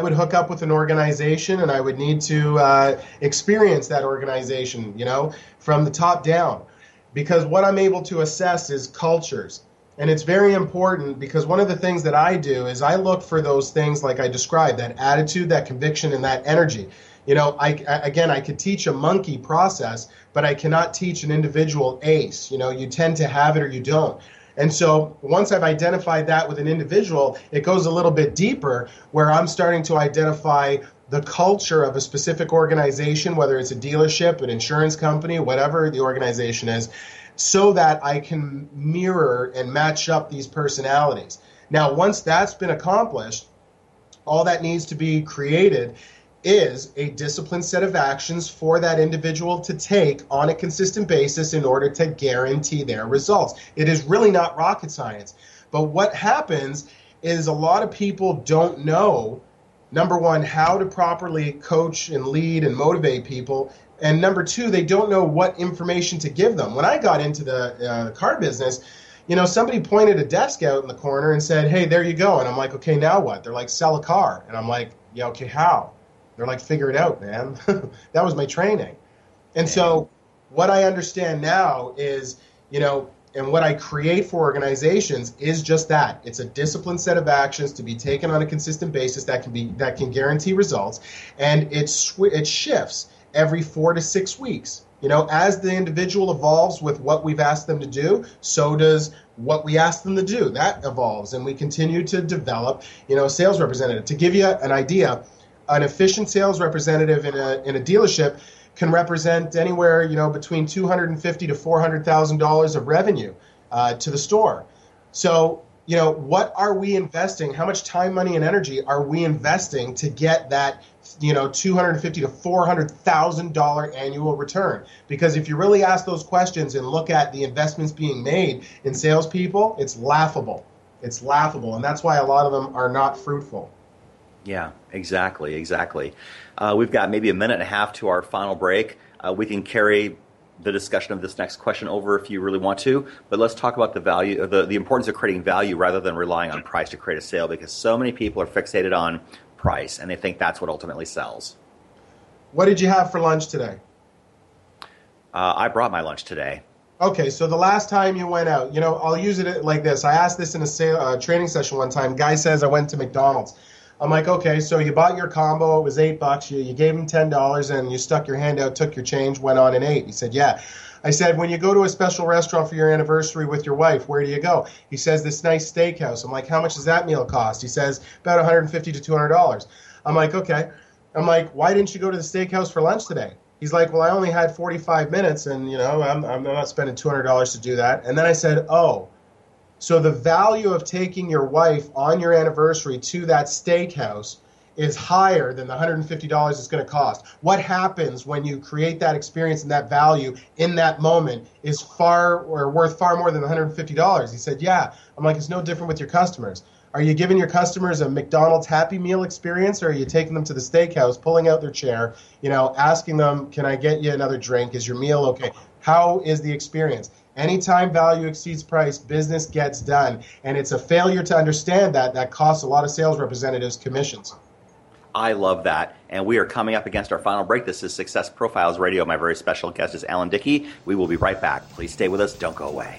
would hook up with an organization, and I would need to experience that organization, you know, from the top down, because what I'm able to assess is cultures. And it's very important, because one of the things that I do is I look for those things like I described, that attitude, that conviction, and that energy. You know, I could teach a monkey process, but I cannot teach an individual ace. You know, you tend to have it or you don't. And so once I've identified that with an individual, it goes a little bit deeper, where I'm starting to identify the culture of a specific organization, whether it's a dealership, an insurance company, whatever the organization is, so that I can mirror and match up these personalities. Now, once that's been accomplished, all that needs to be created is a disciplined set of actions for that individual to take on a consistent basis in order to guarantee their results. It is really not rocket science. But what happens is a lot of people don't know, number one, how to properly coach and lead and motivate people. And number two, they don't know what information to give them. When I got into the car business, you know, somebody pointed a desk out in the corner and said, "Hey, there you go." And I'm like, "Okay, now what?" They're like, "Sell a car." And I'm like, "Yeah, okay, how?" They're like, "Figure it out, man." That was my training. And so what I understand now is, you know, and what I create for organizations is just that. It's a disciplined set of actions to be taken on a consistent basis that can guarantee results. And it shifts every 4 to 6 weeks. You know, as the individual evolves with what we've asked them to do, so does what we ask them to do. That evolves, and we continue to develop, you know, a sales representative. To give you an idea, an efficient sales representative in a dealership can represent anywhere, you know, between $250,000 to $400,000 of revenue to the store. So, you know, what are we investing? How much time, money, and energy are we investing to get that, you know, $250,000 to $400,000 annual return? Because if you really ask those questions and look at the investments being made in salespeople, it's laughable. It's laughable, and that's why a lot of them are not fruitful. Yeah, exactly. We've got maybe a minute and a half to our final break. We can carry the discussion of this next question over if you really want to, but let's talk about the value, the importance of creating value rather than relying on price to create a sale, because so many people are fixated on price and they think that's what ultimately sells. What did you have for lunch today? I brought my lunch today. Okay, so the last time you went out, you know, I'll use it like this. I asked this in a training session one time. Guy says, "I went to McDonald's." I'm like, "Okay, so you bought your combo, it was $8, you gave him $10, and you stuck your hand out, took your change, went on and ate." He said, "Yeah." I said, "When you go to a special restaurant for your anniversary with your wife, where do you go?" He says, "This nice steakhouse." I'm like, "How much does that meal cost?" He says, "About $150 to $200. I'm like, "Okay." I'm like, "Why didn't you go to the steakhouse for lunch today?" He's like, "Well, I only had 45 minutes, and, you know, I'm not spending $200 to do that." And then I said, "Oh. So the value of taking your wife on your anniversary to that steakhouse is higher than the $150 it's going to cost." What happens when you create that experience and that value in that moment is worth far more than $150. He said, "Yeah." I'm like, "It's no different with your customers. Are you giving your customers a McDonald's Happy Meal experience, or are you taking them to the steakhouse, pulling out their chair, you know, asking them, 'Can I get you another drink? Is your meal okay? How is the experience?'" Anytime value exceeds price, business gets done. And it's a failure to understand that costs a lot of sales representatives commissions. I love that. And we are coming up against our final break. This is Success Profiles Radio. My very special guest is Alan Dickie. We will be right back. Please stay with us. Don't go away.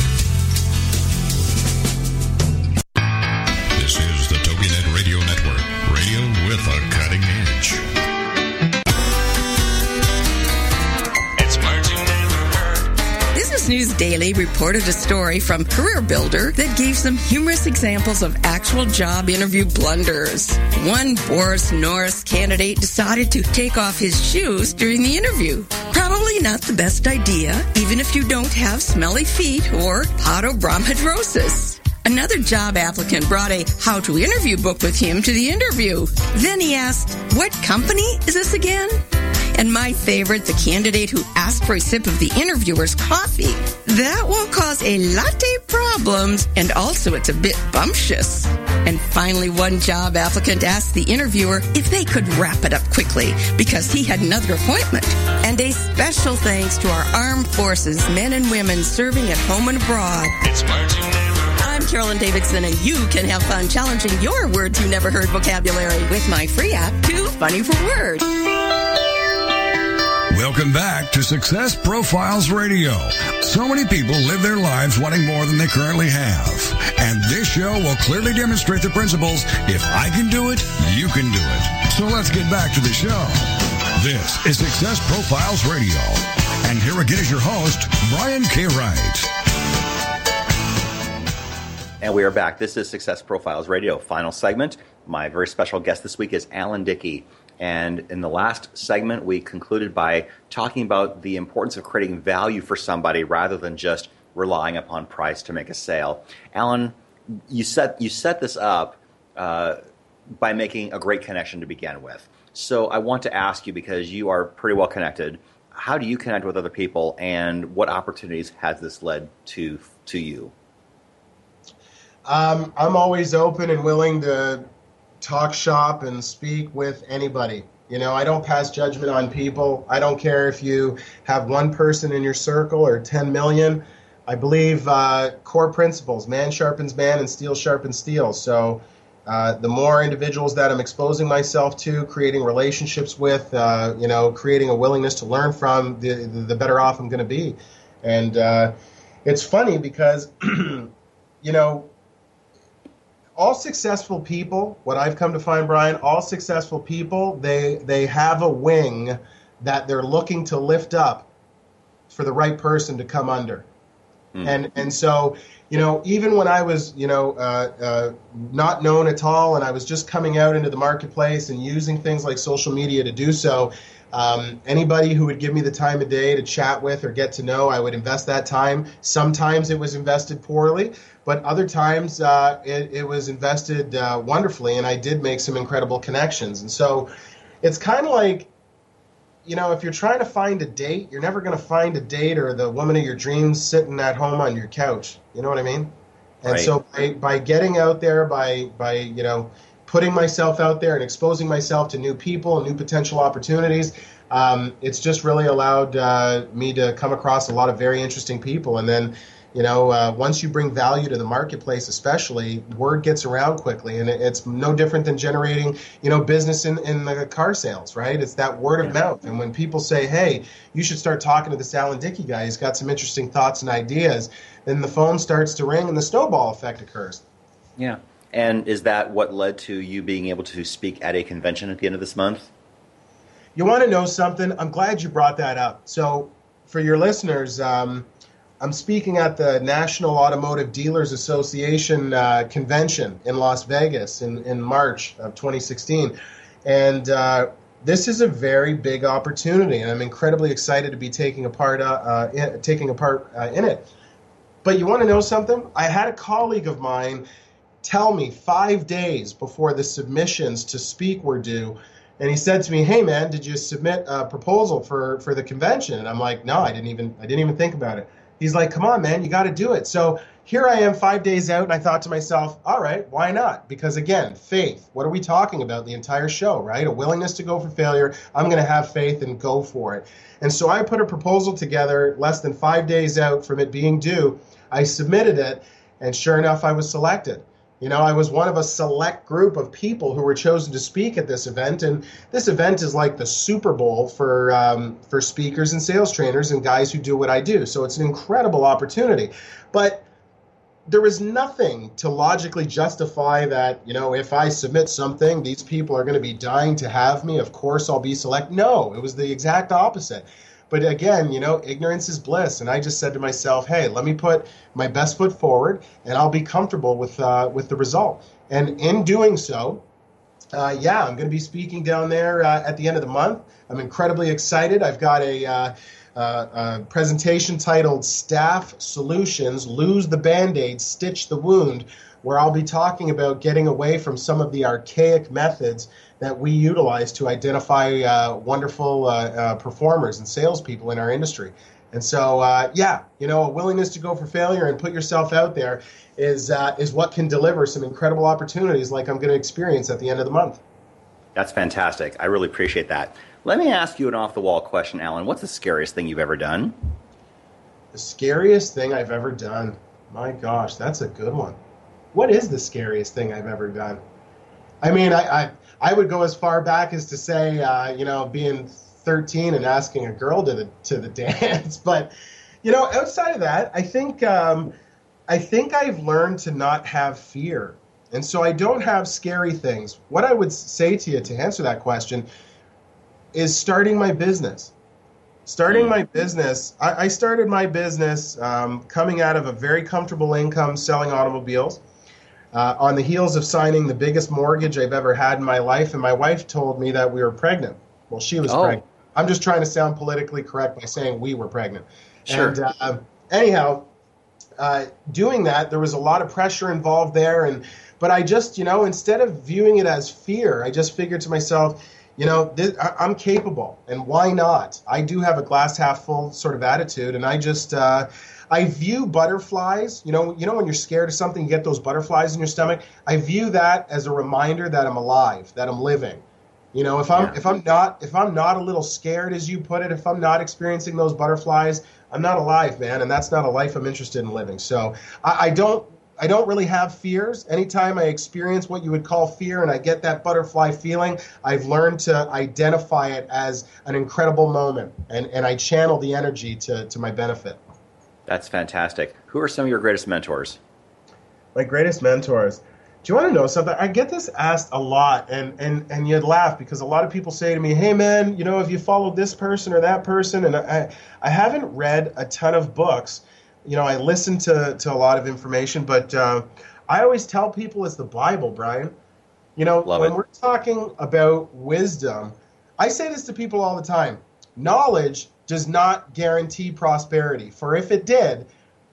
TogiNet Radio Network, radio with a cutting edge. It's merging network. Business News Daily reported a story from Career Builder that gave some humorous examples of actual job interview blunders. One Boris Norris candidate decided to take off his shoes during the interview. Probably not the best idea, even if you don't have smelly feet or autobromhidrosis. Another job applicant brought a how-to-interview book with him to the interview. Then he asked, "What company is this again?" And my favorite, the candidate who asked for a sip of the interviewer's coffee. That will cause a latte problems, and also it's a bit bumptious. And finally, one job applicant asked the interviewer if they could wrap it up quickly because he had another appointment. And a special thanks to our armed forces, men and women serving at home and abroad. It's marching never. I'm Carolyn Davidson, and you can have fun challenging your words you never heard vocabulary with my free app, Too Funny for Words. Welcome back to Success Profiles Radio. So many people live their lives wanting more than they currently have. And this show will clearly demonstrate the principles, if I can do it, you can do it. So let's get back to the show. This is Success Profiles Radio. And here again is your host, Brian K. Wright. And we are back. This is Success Profiles Radio, final segment. My very special guest this week is Alan Dickie. And in the last segment, we concluded by talking about the importance of creating value for somebody rather than just relying upon price to make a sale. Alan, you set this up by making a great connection to begin with. So I want to ask you, because you are pretty well connected, how do you connect with other people, and what opportunities has this led to you? I'm always open and willing to talk shop and speak with anybody. You know, I don't pass judgment on people. I don't care if you have one person in your circle or 10 million. I believe core principles, man sharpens man and steel sharpens steel. So the more individuals that I'm exposing myself to, creating relationships with, creating a willingness to learn from, the better off I'm going to be. And it's funny because, all successful people, what I've come to find, Brian, all successful people, they have a wing that they're looking to lift up for the right person to come under. Mm. And so, even when I was, not known at all, and I was just coming out into the marketplace and using things like social media to do so, anybody who would give me the time of day to chat with or get to know, I would invest that time. Sometimes it was invested poorly. But other times it was invested wonderfully, and I did make some incredible connections. And so it's kind of like, if you're trying to find a date, you're never going to find a date or the woman of your dreams sitting at home on your couch. You know what I mean? And right. So by getting out there, by putting myself out there and exposing myself to new people and new potential opportunities, it's just really allowed me to come across a lot of very interesting people. And then once you bring value to the marketplace, especially, word gets around quickly, and it's no different than generating, business in the car sales, right? It's that word of mouth. And when people say, hey, you should start talking to this Alan Dickie guy, he's got some interesting thoughts and ideas, then the phone starts to ring and the snowball effect occurs. Yeah. And is that what led to you being able to speak at a convention at the end of this month? You want to know something? I'm glad you brought that up. So for your listeners, I'm speaking at the National Automotive Dealers Association convention in Las Vegas in March of 2016. And this is a very big opportunity, and I'm incredibly excited to be taking a part in it. But you want to know something? I had a colleague of mine tell me 5 days before the submissions to speak were due, and he said to me, hey, man, did you submit a proposal for the convention? And I'm like, no, I didn't even think about it. He's like, come on, man, you got to do it. So here I am 5 days out, and I thought to myself, all right, why not? Because, again, faith. What are we talking about the entire show, right? A willingness to go for failure. I'm going to have faith and go for it. And so I put a proposal together less than 5 days out from it being due. I submitted it, and sure enough, I was selected. I was one of a select group of people who were chosen to speak at this event, and this event is like the Super Bowl for speakers and sales trainers and guys who do what I do. So it's an incredible opportunity. But there was nothing to logically justify that, if I submit something, these people are going to be dying to have me. Of course, I'll be select. No, it was the exact opposite. But again, ignorance is bliss. And I just said to myself, hey, let me put my best foot forward, and I'll be comfortable with the result. And in doing so, I'm going to be speaking down there at the end of the month. I'm incredibly excited. I've got a presentation titled Staff Solutions, Lose the Band-Aid, Stitch the Wound, where I'll be talking about getting away from some of the archaic methods that we utilize to identify wonderful performers and salespeople in our industry. And so, a willingness to go for failure and put yourself out there is what can deliver some incredible opportunities like I'm going to experience at the end of the month. That's fantastic. I really appreciate that. Let me ask you an off-the-wall question, Alan. What's the scariest thing you've ever done? The scariest thing I've ever done. My gosh, that's a good one. What is the scariest thing I've ever done? I mean, I would go as far back as to say, being 13 and asking a girl to the dance. But, outside of that, I think I've learned to not have fear. And so I don't have scary things. What I would say to you to answer that question is starting my business. I started my business coming out of a very comfortable income selling automobiles on the heels of signing the biggest mortgage I've ever had in my life. And my wife told me that we were pregnant. Well, she was pregnant. I'm just trying to sound politically correct by saying we were pregnant. Sure. And doing that, there was a lot of pressure involved there. But I just, instead of viewing it as fear, I just figured to myself, I'm capable, and why not? I do have a glass half full sort of attitude, and I just I view butterflies. When you're scared of something, you get those butterflies in your stomach. I view that as a reminder that I'm alive, that I'm living. If I'm not a little scared, as you put it, if I'm not experiencing those butterflies, I'm not alive, man, and that's not a life I'm interested in living. So I don't really have fears. Anytime I experience what you would call fear and I get that butterfly feeling, I've learned to identify it as an incredible moment, and I channel the energy to my benefit. That's fantastic. Who are some of your greatest mentors? My greatest mentors? Do you want to know something? I get this asked a lot, and you'd laugh because a lot of people say to me, hey, man, have you followed this person or that person? And I haven't read a ton of books. I listen to a lot of information, but I always tell people it's the Bible, Brian. When we're talking about wisdom, I say this to people all the time. Knowledge does not guarantee prosperity. For if it did,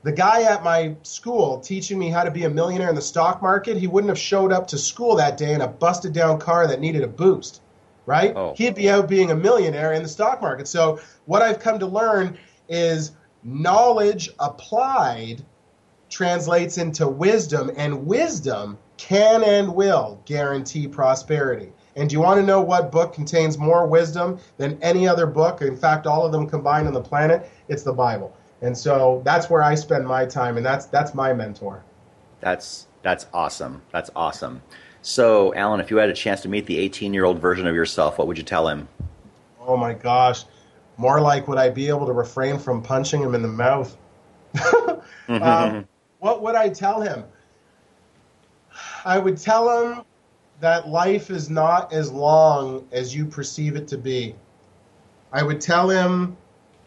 the guy at my school teaching me how to be a millionaire in the stock market, he wouldn't have showed up to school that day in a busted down car that needed a boost, right? Oh. He'd be out being a millionaire in the stock market. So what I've come to learn is knowledge applied translates into wisdom, and wisdom can and will guarantee prosperity. And do you want to know what book contains more wisdom than any other book? In fact, all of them combined on the planet, it's the Bible. And so that's where I spend my time, and that's my mentor. That's awesome. That's awesome. So, Alan, if you had a chance to meet the 18-year-old version of yourself, what would you tell him? Oh, my gosh. More like, would I be able to refrain from punching him in the mouth? What would I tell him? I would tell him that life is not as long as you perceive it to be. I would tell him,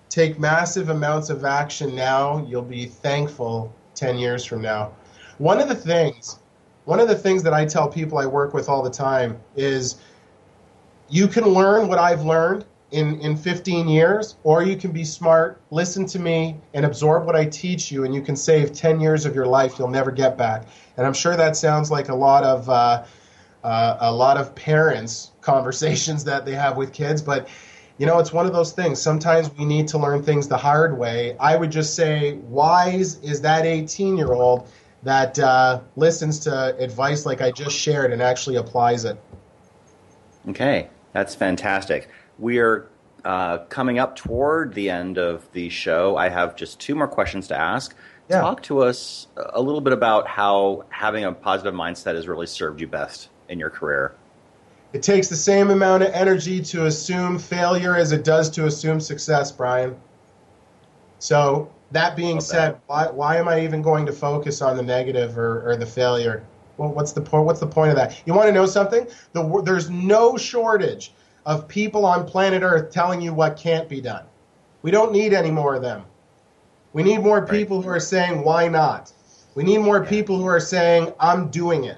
take massive amounts of action now. You'll be thankful 10 years from now. One of the things that I tell people I work with all the time is you can learn what I've learned in 15 years, or you can be smart, listen to me, and absorb what I teach you, and you can save 10 years of your life you'll never get back. And I'm sure that sounds like a lot of parents' conversations that they have with kids, but it's one of those things. Sometimes we need to learn things the hard way. I would just say, wise is that 18-year-old that listens to advice like I just shared and actually applies it. Okay, that's fantastic. We are coming up toward the end of the show. I have just two more questions to ask. Yeah. Talk to us a little bit about how having a positive mindset has really served you best in your career. It takes the same amount of energy to assume failure as it does to assume success, Brian. So that being said, why am I even going to focus on the negative or the failure? Well, what's the point of that? You want to know something? There's no shortage of people on planet Earth telling you what can't be done. We don't need any more of them. We need more people who are saying, why not? We need more people who are saying, I'm doing it.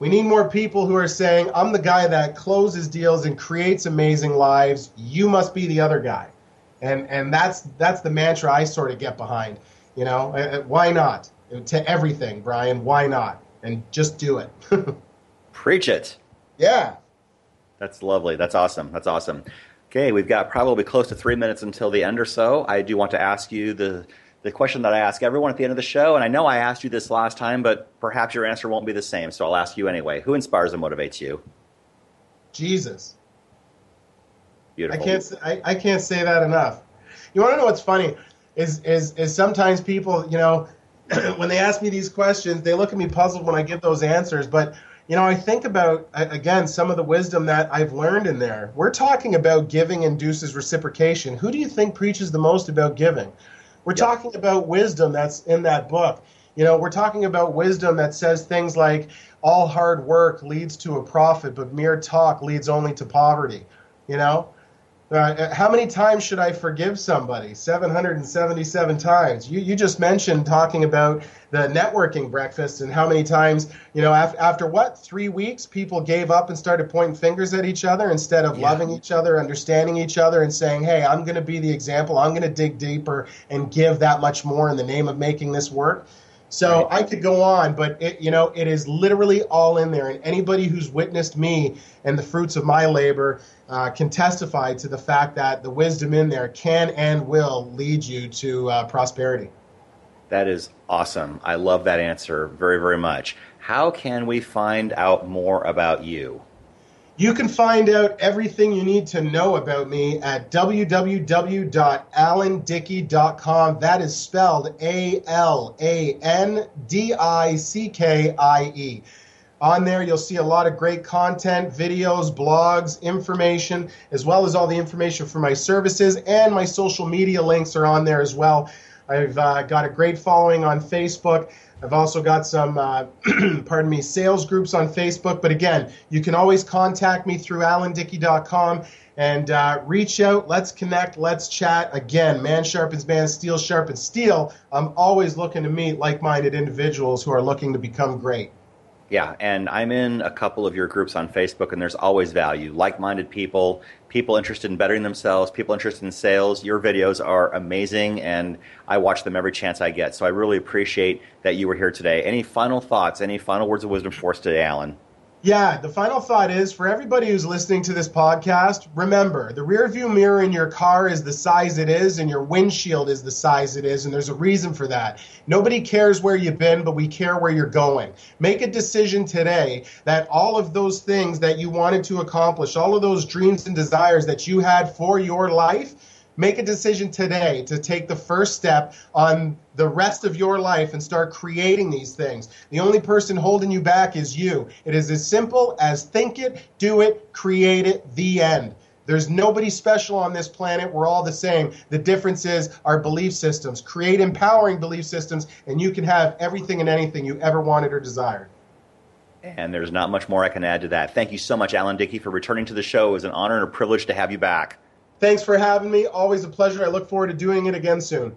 We need more people who are saying, I'm the guy that closes deals and creates amazing lives. You must be the other guy. And that's the mantra I sort of get behind. Why not? To everything, Brian, why not? And just do it. Preach it. Yeah. That's lovely. That's awesome. Okay, we've got probably close to 3 minutes until the end or so. I do want to ask you the question that I ask everyone at the end of the show, and I know I asked you this last time, but perhaps your answer won't be the same, so I'll ask you anyway. Who inspires and motivates you? Jesus. Beautiful. I can't say that enough. You want to know what's funny is sometimes people, you know, when they ask me these questions, they look at me puzzled when I give those answers. But, you know, I think about, again, some of the wisdom that I've learned in there. We're talking about giving induces reciprocation. Who do you think preaches the most about giving? We're talking about wisdom that's in that book. You know, we're talking about wisdom that says things like all hard work leads to a profit, but mere talk leads only to poverty, you know? How many times should I forgive somebody? 777 times. You just mentioned talking about the networking breakfast and how many times, you know, after what, 3 weeks, people gave up and started pointing fingers at each other instead of loving each other, understanding each other, and saying, hey, I'm going to be the example. I'm going to dig deeper and give that much more in the name of making this work. So I could go on, but it is literally all in there. And anybody who's witnessed me and the fruits of my labor can testify to the fact that the wisdom in there can and will lead you to prosperity. That is awesome. I love that answer very, very much. How can we find out more about you? You can find out everything you need to know about me at www.alandickie.com. That is spelled ALANDICKIE. On there, you'll see a lot of great content, videos, blogs, information, as well as all the information for my services, and my social media links are on there as well. I've got a great following on Facebook. I've also got some, sales groups on Facebook. But again, you can always contact me through alandickie.com and reach out. Let's connect. Let's chat. Again, man sharpens man, steel sharpens steel. I'm always looking to meet like-minded individuals who are looking to become great. Yeah, and I'm in a couple of your groups on Facebook, and there's always value. Like-minded people, people interested in bettering themselves, people interested in sales. Your videos are amazing, and I watch them every chance I get. So I really appreciate that you were here today. Any final thoughts, any final words of wisdom for us today, Alan? Yeah, the final thought is, for everybody who's listening to this podcast, remember, the rearview mirror in your car is the size it is, and your windshield is the size it is, and there's a reason for that. Nobody cares where you've been, but we care where you're going. Make a decision today that all of those things that you wanted to accomplish, all of those dreams and desires that you had for your life, make a decision today to take the first step on the rest of your life and start creating these things. The only person holding you back is you. It is as simple as think it, do it, create it, the end. There's nobody special on this planet. We're all the same. The difference is our belief systems. Create empowering belief systems, and you can have everything and anything you ever wanted or desired. And there's not much more I can add to that. Thank you so much, Alan Dickie, for returning to the show. It was an honor and a privilege to have you back. Thanks for having me. Always a pleasure. I look forward to doing it again soon.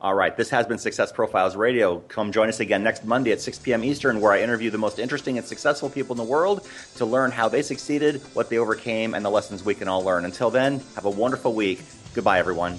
All right. This has been Success Profiles Radio. Come join us again next Monday at 6 p.m. Eastern, where I interview the most interesting and successful people in the world to learn how they succeeded, what they overcame, and the lessons we can all learn. Until then, have a wonderful week. Goodbye, everyone.